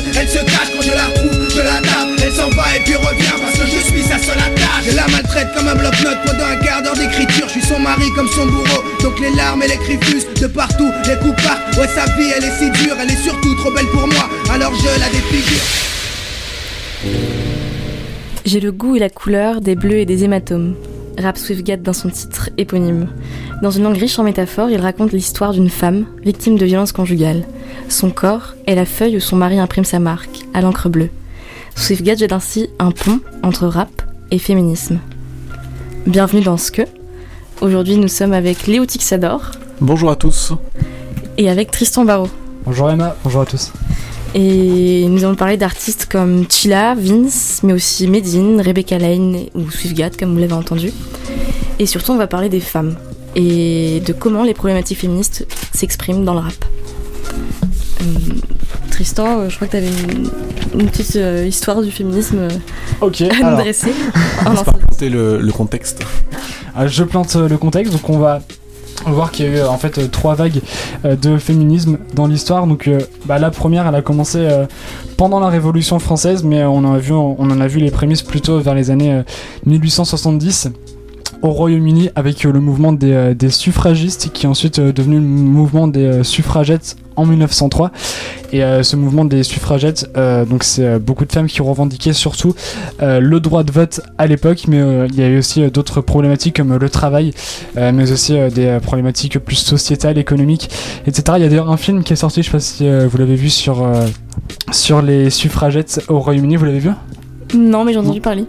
donne, elle se cache. Quand je la retrouve, je la tape. Elle s'en va et puis revient parce que je suis sa seule attache. Je la maltraite comme un bloc-notes pendant un quart d'heure d'écriture. Je suis son mari comme son bourreau, donc les larmes et les cris fusent de partout, les coups partent. Ouais, sa vie elle est si dure, elle est surtout trop belle pour moi, alors je la défigure. J'ai le goût et la couleur des bleus et des hématomes. Rappe Swift Gatt dans son titre éponyme. Dans une langue riche en métaphores, il raconte l'histoire d'une femme victime de violences conjugales. Son corps est la feuille où son mari imprime sa marque, à l'encre bleue. Swift Gatt jette ainsi un pont entre rap et féminisme. Bienvenue dans Ce que. Aujourd'hui, nous sommes avec Léo Tixador. Bonjour à tous. Et avec Tristan Barraud. Bonjour Emma, bonjour à tous. Et nous allons parler d'artistes comme Chilla, Vince, mais aussi Medine, Rebecca Lane ou Swift Gatt, comme vous l'avez entendu. Et surtout, on va parler des femmes et de comment les problématiques féministes s'expriment dans le rap. Tristan, je crois que tu avais une petite histoire du féminisme à dresser. On va planter le contexte. Je plante le contexte, donc on va... On va voir qu'il y a eu en fait trois vagues de féminisme dans l'histoire. Donc la première, elle a commencé pendant la Révolution française, mais on en a vu les prémices plutôt vers les années 1870 au Royaume-Uni avec le mouvement des suffragistes, qui est ensuite devenu le mouvement des suffragettes en 1903. Et ce mouvement des suffragettes, donc c'est beaucoup de femmes qui revendiquaient surtout le droit de vote à l'époque, mais il y a eu aussi d'autres problématiques comme le travail, mais aussi des problématiques plus sociétales, économiques, etc. Il y a d'ailleurs un film qui est sorti, je ne sais pas si vous l'avez vu, sur les suffragettes au Royaume-Uni, vous l'avez vu ? Non, mais j'ai entendu parler.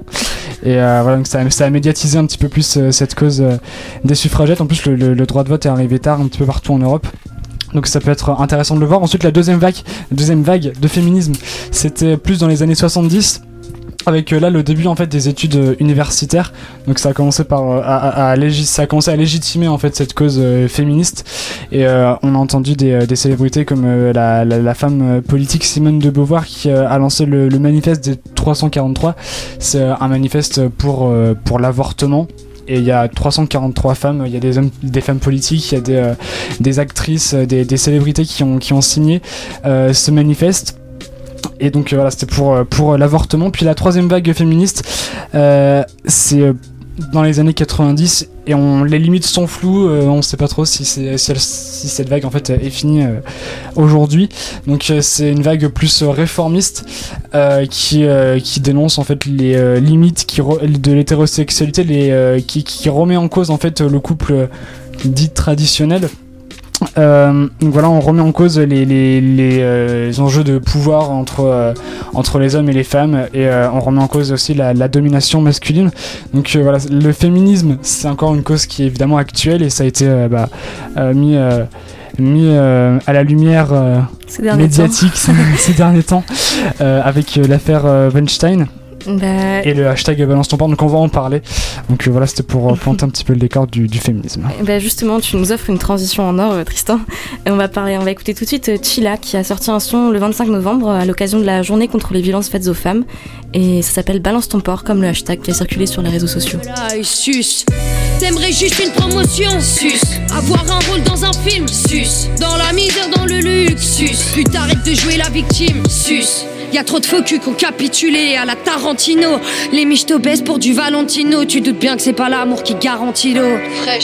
Et voilà, donc ça a médiatisé un petit peu plus cette cause des suffragettes. En plus, le droit de vote est arrivé tard un petit peu partout en Europe. Donc ça peut être intéressant de le voir. Ensuite, la deuxième vague de féminisme, c'était plus dans les années 70, avec là le début en fait des études universitaires. Donc ça a commencé à légitimer en fait cette cause féministe. Et on a entendu des célébrités comme la femme politique Simone de Beauvoir qui a lancé le manifeste des 343. C'est un manifeste pour l'avortement. Et il y a 343 femmes, il y a des hommes, des femmes politiques, il y a des actrices, des célébrités qui ont signé ce manifeste. Et donc voilà, c'était pour l'avortement. Puis la troisième vague féministe, c'est dans les années 90, et les limites sont floues, on ne sait pas trop si cette vague en fait est finie aujourd'hui. Donc c'est une vague plus réformiste qui dénonce en fait les limites de l'hétérosexualité, qui remet en cause en fait le couple dit traditionnel. Donc voilà, on remet en cause les enjeux de pouvoir entre les hommes et les femmes, et on remet en cause aussi la domination masculine. Donc voilà, le féminisme, c'est encore une cause qui est évidemment actuelle, et ça a été mis à la lumière médiatique ces derniers temps avec l'affaire Weinstein. Et le hashtag balance ton porc, donc on va en parler. Donc voilà, c'était pour planter un petit peu le décor du féminisme. Justement, tu nous offres une transition en or, Tristan. Et on va écouter tout de suite Chilla, qui a sorti un son le 25 novembre à l'occasion de la journée contre les violences faites aux femmes. Et ça s'appelle Balance ton porc, comme le hashtag qui a circulé sur les réseaux sociaux. Voilà, et sus. T'aimerais juste une promotion, sus. Avoir un rôle dans un film, sus. Dans la misère, dans le luxe, sus. Plus t'arrêtes de jouer la victime, sus. Y'a trop de faux culs qui ont capitulé à la Tarantino. Les miches t'obèsent pour du Valentino. Tu doutes bien que c'est pas l'amour qui garantit l'eau.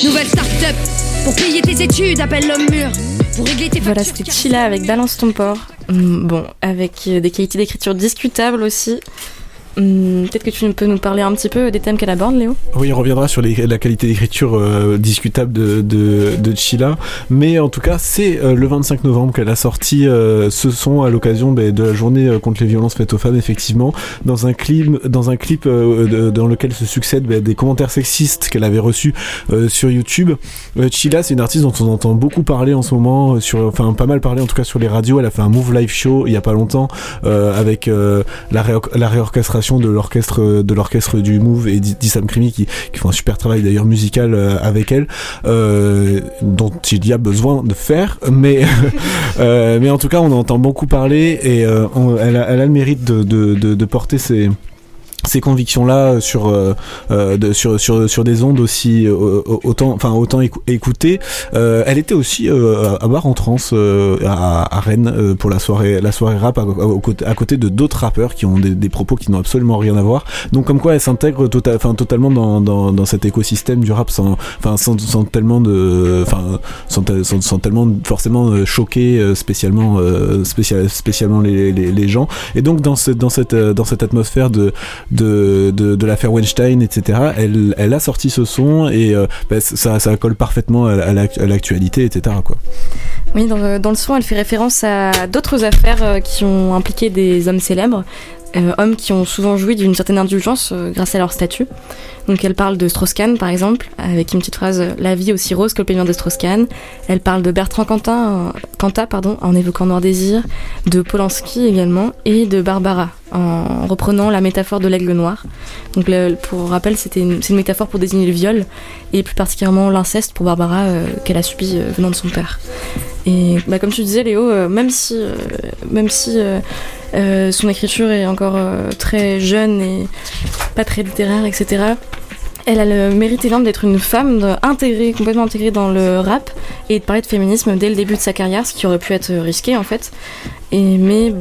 Nouvelle start-up pour payer tes études, appelle l'homme mûr. Pour régler tes factures. Voilà, c'était Chilla avec Balance ton porc. Bon, avec des qualités d'écriture discutables aussi. Peut-être que tu peux nous parler un petit peu des thèmes qu'elle aborde, Léo. Oui, on reviendra sur la qualité d'écriture discutable de Chilla, mais en tout cas c'est le 25 novembre qu'elle a sorti ce son à l'occasion de la journée contre les violences faites aux femmes, effectivement dans un clip dans lequel se succèdent des commentaires sexistes qu'elle avait reçus sur YouTube. Chilla, c'est une artiste dont on entend beaucoup parler en ce moment, pas mal parler en tout cas sur les radios. Elle a fait un Move Live Show il y a pas longtemps avec la réorchestration de l'orchestre du Move et d'Issam Krimi qui font un super travail d'ailleurs musical avec elle, dont il y a besoin de faire, mais en tout cas on entend beaucoup parler, et elle a le mérite de porter ses ces convictions-là sur des ondes aussi autant écoutées. Elle était aussi à Bar en Trance à Rennes pour la soirée rap à côté de d'autres rappeurs qui ont des propos qui n'ont absolument rien à voir. Donc comme quoi elle s'intègre totalement dans cet écosystème du rap sans tellement forcément choquer spécialement les gens. Et donc dans cette atmosphère de l'affaire Weinstein, etc. Elle a sorti ce son et ça colle parfaitement à l'actualité, etc. quoi. Oui, dans le son, elle fait référence à d'autres affaires qui ont impliqué des hommes célèbres, hommes qui ont souvent joui d'une certaine indulgence grâce à leur statut. Donc elle parle de Strauss-Kahn, par exemple, avec une petite phrase « La vie aussi rose que le pavillon de Strauss-Kahn ». Elle parle de Bertrand Cantat, en évoquant Noir Désir, de Polanski également, et de Barbara, en reprenant la métaphore de l'aigle noir. Donc pour rappel, c'est une métaphore pour désigner le viol, et plus particulièrement l'inceste pour Barbara qu'elle a subi venant de son père. Et comme tu disais, Léo, même si son écriture est encore très jeune et pas très littéraire, etc., elle a le mérite énorme d'être une femme intégrée, complètement intégrée dans le rap et de parler de féminisme dès le début de sa carrière, ce qui aurait pu être risqué en fait. Mais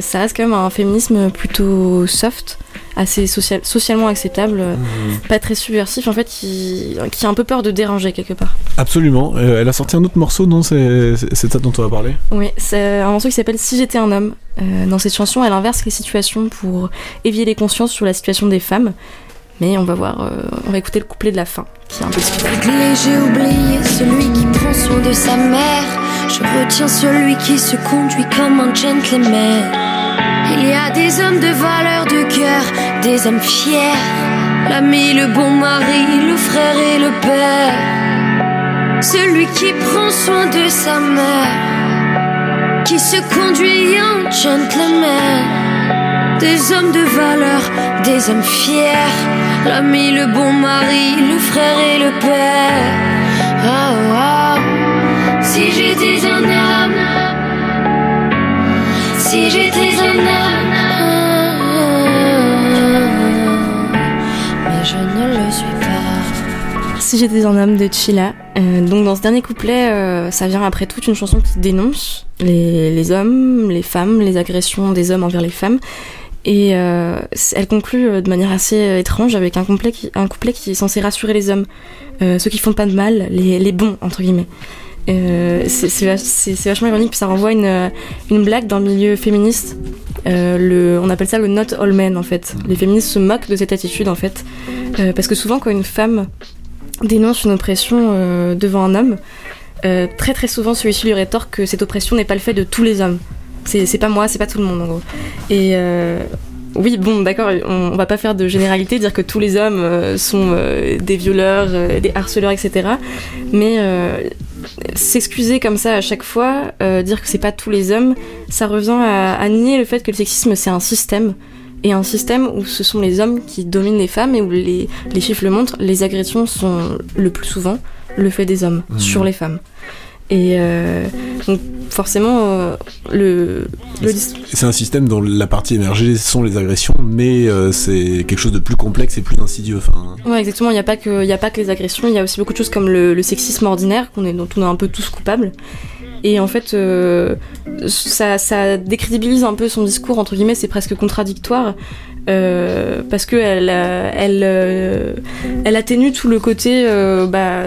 ça reste quand même un féminisme plutôt soft, assez socialement acceptable, pas très subversif en fait, qui a un peu peur de déranger quelque part. Absolument. Elle a sorti un autre morceau, non ? C'est ça dont on va parler ? Oui, c'est un morceau qui s'appelle « Si j'étais un homme ». Dans cette chanson, elle inverse les situations pour éveiller les consciences sur la situation des femmes. Mais on va voir, on va écouter le couplet de la fin, qui est un peu spécial. J'ai oublié celui qui prend soin de sa mère. Je retiens celui qui se conduit comme un gentleman. Il y a des hommes de valeur, de cœur, des hommes fiers. L'ami, le bon mari, le frère et le père. Celui qui prend soin de sa mère, qui se conduit un gentleman. Des hommes de valeur, des hommes fiers. L'ami, le bon mari, le frère et le père. Oh, oh. Si j'étais un homme, si j'étais un homme, mais je ne le suis pas. Si j'étais un homme de Chilla. Donc dans ce dernier couplet, ça vient après toute une chanson qui dénonce les hommes, les femmes, les agressions des hommes envers les femmes. Et elle conclut de manière assez étrange avec un couplet qui est censé rassurer les hommes, ceux qui font pas de mal, les bons entre guillemets. C'est vachement ironique, puis ça renvoie une blague dans le milieu féministe. On appelle ça le not all men en fait. Les féministes se moquent de cette attitude en fait, parce que souvent quand une femme dénonce une oppression devant un homme, très très souvent celui-ci lui rétorque que cette oppression n'est pas le fait de tous les hommes. C'est pas moi, c'est pas tout le monde en gros. Et oui, bon, d'accord, on va pas faire de généralité, dire que tous les hommes sont des violeurs, des harceleurs, etc. Mais s'excuser comme ça à chaque fois, dire que c'est pas tous les hommes, ça revient à nier le fait que le sexisme c'est un système. Et un système où ce sont les hommes qui dominent les femmes et où les chiffres le montrent, les agressions sont le plus souvent le fait des hommes sur les femmes. Et donc forcément c'est un système dont la partie émergée sont les agressions, mais c'est quelque chose de plus complexe et plus insidieux. Ouais, exactement, il n'y a pas que les agressions, il y a aussi beaucoup de choses comme le sexisme ordinaire dont on est un peu tous coupables. Et en fait, ça décrédibilise un peu son discours, entre guillemets, c'est presque contradictoire, parce que elle atténue tout le côté,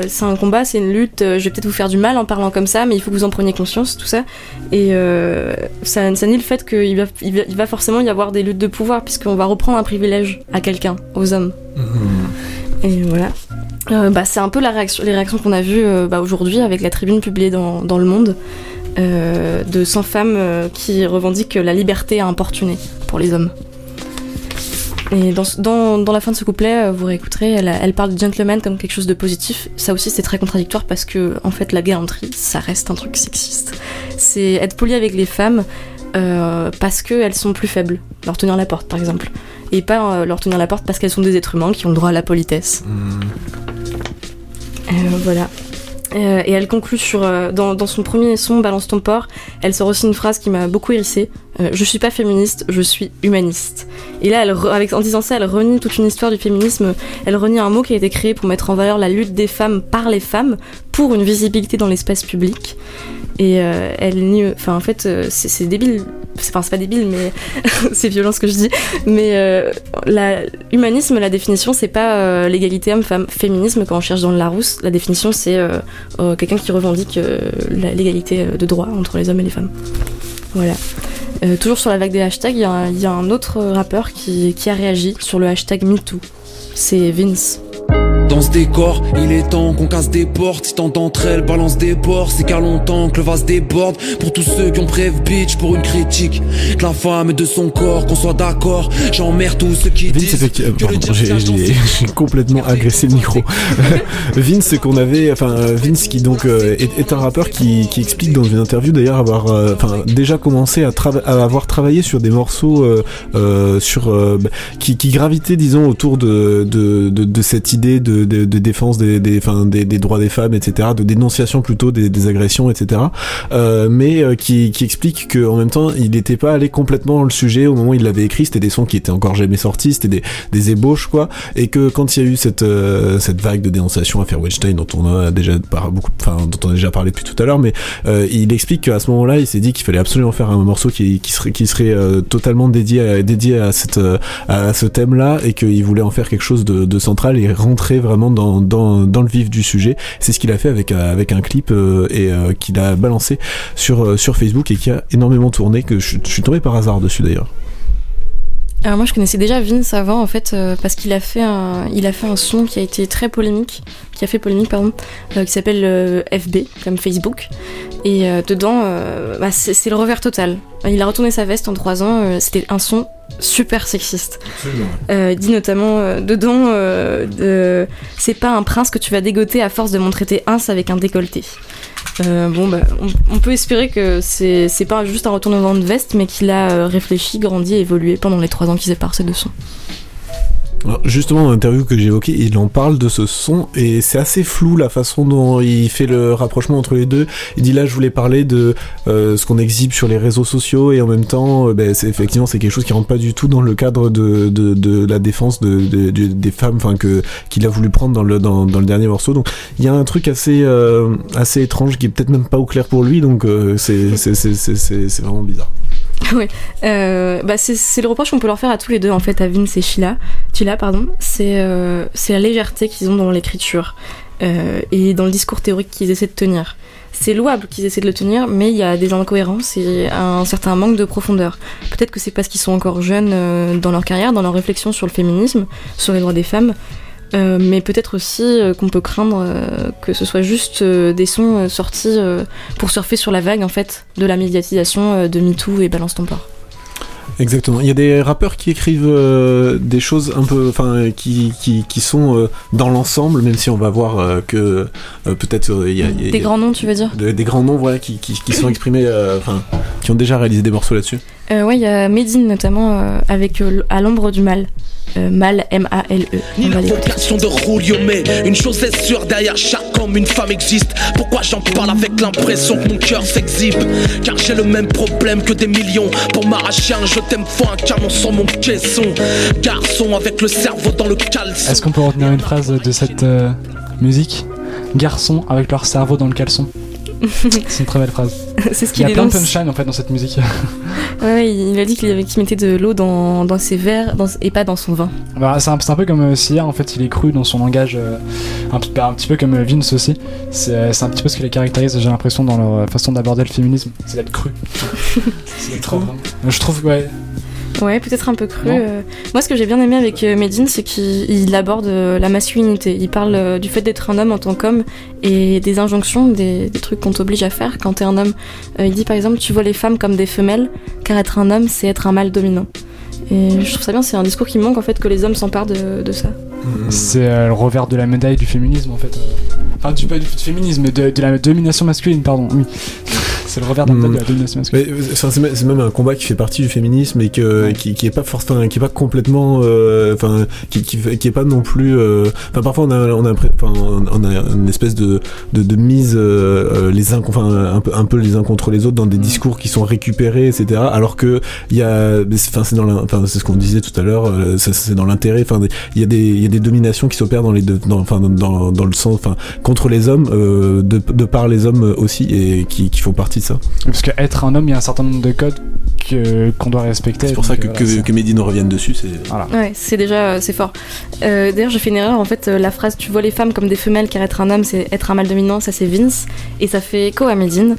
c'est un combat, c'est une lutte, je vais peut-être vous faire du mal en parlant comme ça, mais il faut que vous en preniez conscience, tout ça. Et ça nie le fait qu'il va forcément y avoir des luttes de pouvoir, puisqu'on va reprendre un privilège à quelqu'un, aux hommes. Et voilà. C'est un peu les réactions qu'on a vues aujourd'hui avec la tribune publiée dans Le Monde de 100 femmes qui revendiquent la liberté à importuner pour les hommes. Et dans la fin de ce couplet, vous réécouterez, elle parle de gentleman comme quelque chose de positif. Ça aussi, c'est très contradictoire parce que, en fait, la galanterie, ça reste un truc sexiste. C'est être poli avec les femmes parce qu'elles sont plus faibles, leur tenir la porte, par exemple. Et pas leur tenir la porte parce qu'elles sont des êtres humains qui ont le droit à la politesse. Voilà. Et elle conclut sur, dans son premier son, Balance ton porc, elle sort aussi une phrase qui m'a beaucoup hérissée. Je suis pas féministe, je suis humaniste. Et là, en disant ça, elle renie toute une histoire du féminisme. Elle renie un mot qui a été créé pour mettre en valeur la lutte des femmes par les femmes, pour une visibilité dans l'espace public. Et elle nie... Enfin, en fait, c'est débile. Enfin, c'est pas débile, mais... c'est violent ce que je dis. Mais l'humanisme, la définition, c'est pas l'égalité homme-femme. Féminisme, quand on cherche dans le Larousse, la définition, c'est quelqu'un qui revendique l'égalité de droit entre les hommes et les femmes. Voilà. Toujours sur la vague des hashtags, il y a un autre rappeur qui a réagi sur le hashtag MeToo. C'est Vince. Dans ce décor, il est temps qu'on casse des portes. Si tant d'entre elles balance des bords, c'est qu'à longtemps que le vase déborde. Pour tous ceux qui ont prévu bitch pour une critique de la femme et de son corps, qu'on soit d'accord. J'emmerde tous ceux qui disent j'ai complètement agressé le micro. Vince qu'on avait, Vince qui donc est un rappeur qui explique dans une interview d'ailleurs avoir déjà commencé à avoir travaillé sur des morceaux qui gravitaient disons autour de cette idée de défense des droits des femmes, etc., de dénonciation plutôt des agressions, etc., mais qui explique que en même temps il n'était pas allé complètement dans le sujet au moment où il l'avait écrit. C'était des sons qui étaient encore jamais sortis, c'était des ébauches quoi, et que quand il y a eu cette vague de dénonciation à faire Weinstein dont on a déjà parlé depuis tout à l'heure, mais il explique qu'à ce moment-là il s'est dit qu'il fallait absolument faire un morceau qui serait totalement dédié à ce thème-là, et qu'il voulait en faire quelque chose de central et rentrer vraiment dans le vif du sujet. C'est ce qu'il a fait avec un clip et qu'il a balancé sur Facebook et qui a énormément tourné, que je suis tombé par hasard dessus d'ailleurs. Alors moi je connaissais déjà Vince avant en fait, parce qu'il a fait un son qui a été très polémique, qui s'appelle FB comme Facebook, et dedans c'est le revers total. Il a retourné sa veste en 3 ans. C'était un son super sexiste. Dit notamment dedans c'est pas un prince que tu vas dégoter à force de montrer tes ins avec un décolleté. On peut espérer que c'est pas juste un retournement de veste, mais qu'il a réfléchi, grandi et évolué pendant les 3 ans qui séparent ces deux sons. Alors justement, dans l'interview que j'ai évoquée, il en parle de ce son, et c'est assez flou la façon dont il fait le rapprochement entre les deux. Il dit là je voulais parler de ce qu'on exhibe sur les réseaux sociaux, et en même temps c'est quelque chose qui rentre pas du tout dans le cadre de la défense des femmes qu'il a voulu prendre dans le dernier morceau. Donc il y a un truc assez étrange qui est peut-être même pas au clair pour lui, donc c'est vraiment bizarre. Ouais, c'est le reproche qu'on peut leur faire à tous les deux en fait, à Vince et Chilla, c'est la légèreté qu'ils ont dans l'écriture et dans le discours théorique qu'ils essaient de tenir. C'est louable qu'ils essaient de le tenir, mais il y a des incohérences et un certain manque de profondeur. Peut-être que c'est parce qu'ils sont encore jeunes dans leur carrière, dans leur réflexion sur le féminisme, sur les droits des femmes, mais peut-être aussi qu'on peut craindre que ce soit juste des sons sortis pour surfer sur la vague en fait, de la médiatisation de MeToo et Balance ton porc. Exactement. Il y a des rappeurs qui écrivent des choses un peu, qui sont dans l'ensemble, même si on va voir que peut-être il y a des grands noms, tu veux dire, des grands noms, voilà, qui sont exprimés, qui ont déjà réalisé des morceaux là-dessus. Ouais, il y a Medine notamment avec À l'ombre du mal. Mal, M-A-L-E. Ni la vocation de Rulio, mais une chose est sûre, derrière chaque homme, une femme existe. Pourquoi j'en parle avec l'impression que mon cœur s'exhibe? Car j'ai le même problème que des millions. Pour m'arracher un je t'aime fort, un canon sans mon caisson. Garçon avec le cerveau dans le caleçon. Est-ce qu'on peut retenir une phrase de cette musique? Garçons avec leur cerveau dans le caleçon. C'est une très belle phrase. C'est ce qu'il il y a plein de sunshine en fait dans cette musique. Ouais, il a dit qu'il mettait de l'eau dans ses verres et pas dans son vin. Bah, c'est un peu comme Sia en fait, il est cru dans son langage, un petit peu comme Vince aussi. C'est un petit peu ce qui les caractérise, j'ai l'impression, dans leur façon d'aborder le féminisme. C'est d'être cru. C'est trop. Je trouve, ouais. Ouais, peut-être un peu cru. Moi, ce que j'ai bien aimé avec Medine, c'est qu'il aborde la masculinité. Il parle du fait d'être un homme en tant qu'homme et des injonctions, des trucs qu'on t'oblige à faire quand t'es un homme. Il dit par exemple, tu vois les femmes comme des femelles, car être un homme, c'est être un mâle dominant. Et je trouve ça bien, c'est un discours qui manque en fait, que les hommes s'emparent de ça. C'est le revers de la médaille du féminisme en fait. Enfin, pas du féminisme, mais de la domination masculine, pardon, oui. c'est le revers d'un de la domination masculine. C'est même un combat qui fait partie du féminisme et que, qui est pas forcément, qui est pas complètement, enfin, qui est pas non plus. Enfin, parfois on a une espèce de mise les uns, enfin un peu les uns contre les autres dans des discours qui sont récupérés, etc. Alors que il y a, enfin c'est ce qu'on disait tout à l'heure, ça, c'est dans l'intérêt. Enfin, il y a des dominations qui s'opèrent dans les deux, enfin dans le sens, enfin contre les hommes, de par les hommes aussi, et qui font partie de ça. Parce que être un homme, il y a un certain nombre de codes qu'on doit respecter. C'est pour ça que Medine revienne dessus. C'est... Voilà. Ouais, c'est déjà c'est fort. D'ailleurs, j'ai fait une erreur. En fait, la phrase "tu vois les femmes comme des femelles car être un homme, c'est être un mâle dominant", ça c'est Vince, et ça fait écho à Medine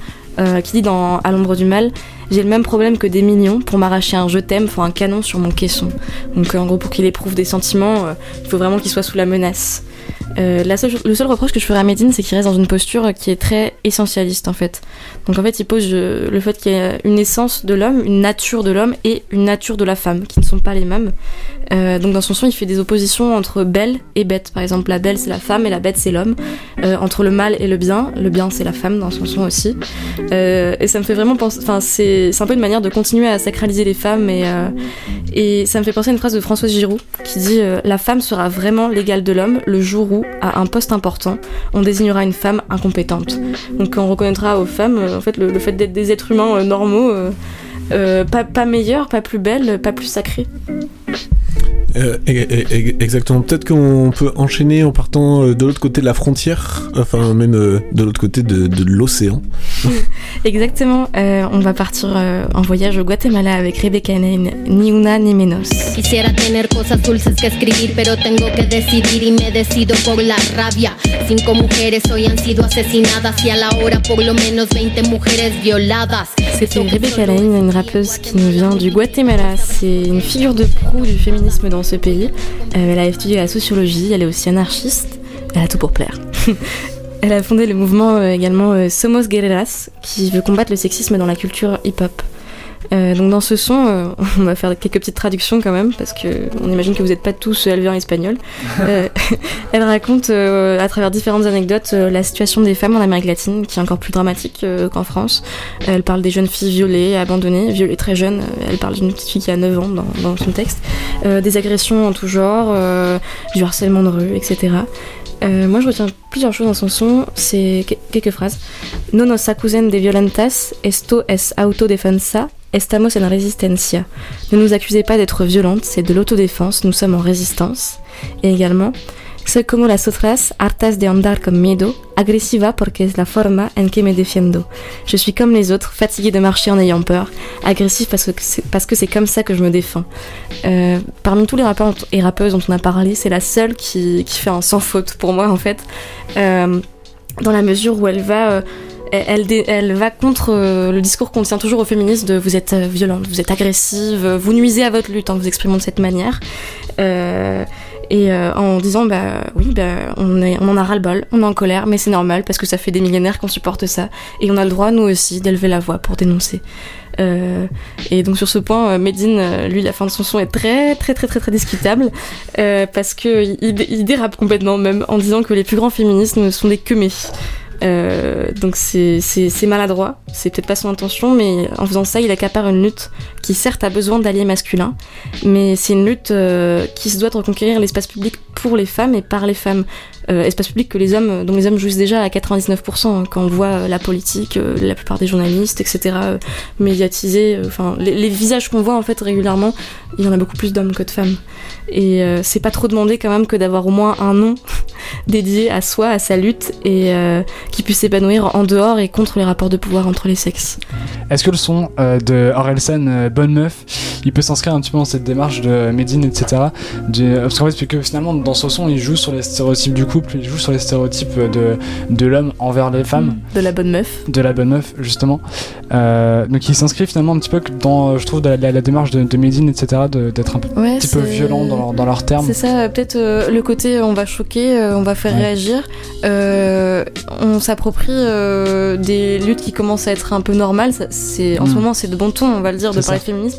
qui dit dans "À l'ombre du mal", j'ai le même problème que des mignons, pour m'arracher un "je t'aime", faut un canon sur mon caisson. Donc en gros, pour qu'il éprouve des sentiments, il faut vraiment qu'il soit sous la menace. Le seul reproche que je ferais à Medine, c'est qu'il reste dans une posture qui est très essentialiste en fait. Donc en fait, il pose le fait qu'il y a une essence de l'homme, une nature de l'homme et une nature de la femme qui ne sont pas les mêmes. Donc dans son son, il fait des oppositions entre belle et bête. Par exemple, la belle c'est la femme et la bête c'est l'homme. Entre le mal et le bien c'est la femme dans son son aussi. Et ça me fait vraiment penser, enfin c'est un peu une manière de continuer à sacraliser les femmes et ça me fait penser à une phrase de Françoise Giroud qui dit "La femme sera vraiment l'égale de l'homme le jour où, à un poste important, on désignera une femme incompétente." Donc on reconnaîtra aux femmes en fait le fait d'être des êtres humains normaux, pas meilleurs, pas plus belles, pas plus sacrés. Exactement. Peut-être qu'on peut enchaîner en partant de l'autre côté de la frontière, enfin même de l'autre côté de l'océan. Exactement. On va partir en voyage au Guatemala avec Rebecca Lane, "Ni una ni menos". Quisiera tener cosas dulces que escribir, pero tengo que decidir y me decido por la rabia. 5 mujeres hoy han sido asesinadas y a la hora por lo menos 20 mujeres violadas. C'était Rebecca Lane, une rappeuse qui nous vient du Guatemala. C'est une figure de proue du féminisme dans ce pays. Elle a étudié la sociologie, elle est aussi anarchiste, elle a tout pour plaire. Elle a fondé le mouvement également Somos Guerreras, qui veut combattre le sexisme dans la culture hip-hop. Donc dans ce son, on va faire quelques petites traductions quand même, parce qu'on imagine que vous n'êtes pas tous élevés en espagnol. Elle raconte à travers différentes anecdotes la situation des femmes en Amérique latine, qui est encore plus dramatique qu'en France. Elle parle des jeunes filles violées, abandonnées, violées très jeunes. Elle parle d'une petite fille qui a 9 ans dans son texte. Des agressions en tout genre, du harcèlement de rue, etc. Moi je retiens plusieurs choses dans son son, c'est quelques phrases. "No nos acusen de violentas, esto es autodefensa, estamos en resistencia". Ne nous accusez pas d'être violentes, c'est de l'autodéfense, nous sommes en résistance. Et également, "Soy como las otras, hartas de andar con miedo, agresiva porque es la forma en que me defiendo". Je suis comme les autres, fatiguée de marcher en ayant peur, agressive parce que c'est comme ça que je me défends. Parmi tous les rappeurs et rappeuses dont on a parlé, c'est la seule qui fait un sans faute pour moi en fait, dans la mesure où elle va... Elle va contre le discours qu'on tient toujours aux féministes de "vous êtes violente, vous êtes agressive, vous nuisez à votre lutte en vous exprimant de cette manière", et en disant on en a ras-le-bol, on est en colère, mais c'est normal parce que ça fait des millénaires qu'on supporte ça et on a le droit nous aussi d'élever la voix pour dénoncer. Et donc sur ce point, Medine, lui, la fin de son son est très très très très très discutable, parce que il dérape complètement même en disant que les plus grands féministes ne sont des queumés. Donc c'est maladroit, c'est peut-être pas son intention, mais en faisant ça il accapare une lutte qui certes a besoin d'alliés masculins, mais c'est une lutte qui se doit de reconquérir l'espace public pour les femmes et par les femmes, espace public que les hommes, dont les hommes jouissent déjà à 99%, quand on voit la politique, la plupart des journalistes, etc., médiatisés, enfin les visages qu'on voit en fait régulièrement, il y en a beaucoup plus d'hommes que de femmes, et c'est pas trop demandé quand même que d'avoir au moins un nom dédié à soi, à sa lutte, et qui puisse s'épanouir en dehors et contre les rapports de pouvoir entre les sexes. Est-ce que le son de Orelsan, "Bonne Meuf", il peut s'inscrire un petit peu dans cette démarche de Medine, etc., parce qu'en fait, que finalement dans ce son il joue sur les stéréotypes du couple, il joue sur les stéréotypes de l'homme envers les femmes, de la bonne meuf justement, donc il s'inscrit finalement un petit peu dans, je trouve, la démarche de Medine, etc., d'être un petit peu violent dans leurs termes. C'est ça, peut-être le côté on va choquer, on va faire réagir, on s'approprie des luttes qui commencent à être un peu normales. En ce moment c'est de bon ton, on va le dire, de parler féminisme,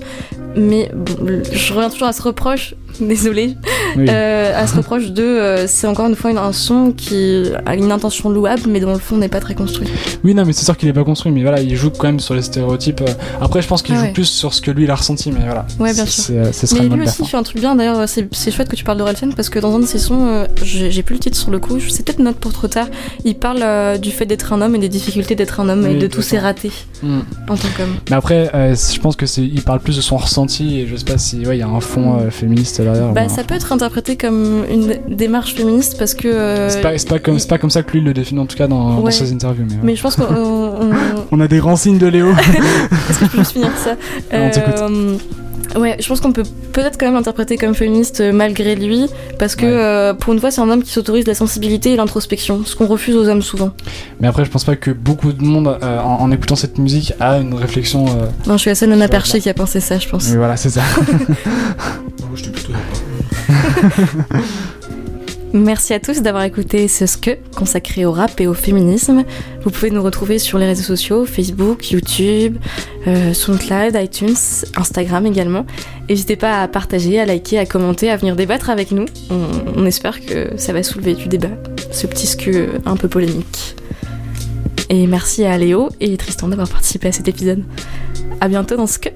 mais bon, je reviens toujours à ce reproche, désolée, oui. À ce reproche de c'est encore une fois un son qui a une intention louable mais dans le fond n'est pas très construit. Oui, non, mais c'est sûr qu'il n'est pas construit, mais voilà, il joue quand même sur les stéréotypes. Après, je pense qu'il joue plus sur ce que lui il a ressenti, mais voilà. Ouais, bien sûr. Mais lui aussi, il fait un truc bien, d'ailleurs, c'est chouette que tu parles d'Orelsan parce que dans un de ses sons, j'ai plus le titre sur le coup, c'est peut-être une note pour trop tard, il parle du fait d'être un homme et des difficultés d'être un homme et de tous ses ratés en tant qu'homme. Mais après, je pense qu'il parle plus de son ressenti et je sais pas si il y a un fond féministe derrière. Bah, ça peut être interprété comme une démarche féministe parce que. C'est pas comme ça que lui le définit en tout cas dans ses interviews. Mais je pense qu'on. On a des renseignes de Léo. Est-ce que je peux juste finir ça ? On t'écoute. Ouais, je pense qu'on peut peut-être quand même l'interpréter comme féministe malgré lui, parce que pour une fois c'est un homme qui s'autorise la sensibilité et l'introspection, ce qu'on refuse aux hommes souvent. Mais après je pense pas que beaucoup de monde en écoutant cette musique a une réflexion... Non, je suis la seule nana perchée qui a pensé ça, je pense. Mais voilà, c'est ça. Moi j'étais plutôt d'accord. Merci à tous d'avoir écouté ce SKE consacré au rap et au féminisme. Vous pouvez nous retrouver sur les réseaux sociaux, Facebook, YouTube, SoundCloud, iTunes, Instagram également. N'hésitez pas à partager, à liker, à commenter, à venir débattre avec nous. On espère que ça va soulever du débat, ce petit SKE un peu polémique. Et merci à Léo et Tristan d'avoir participé à cet épisode. À bientôt dans SKE.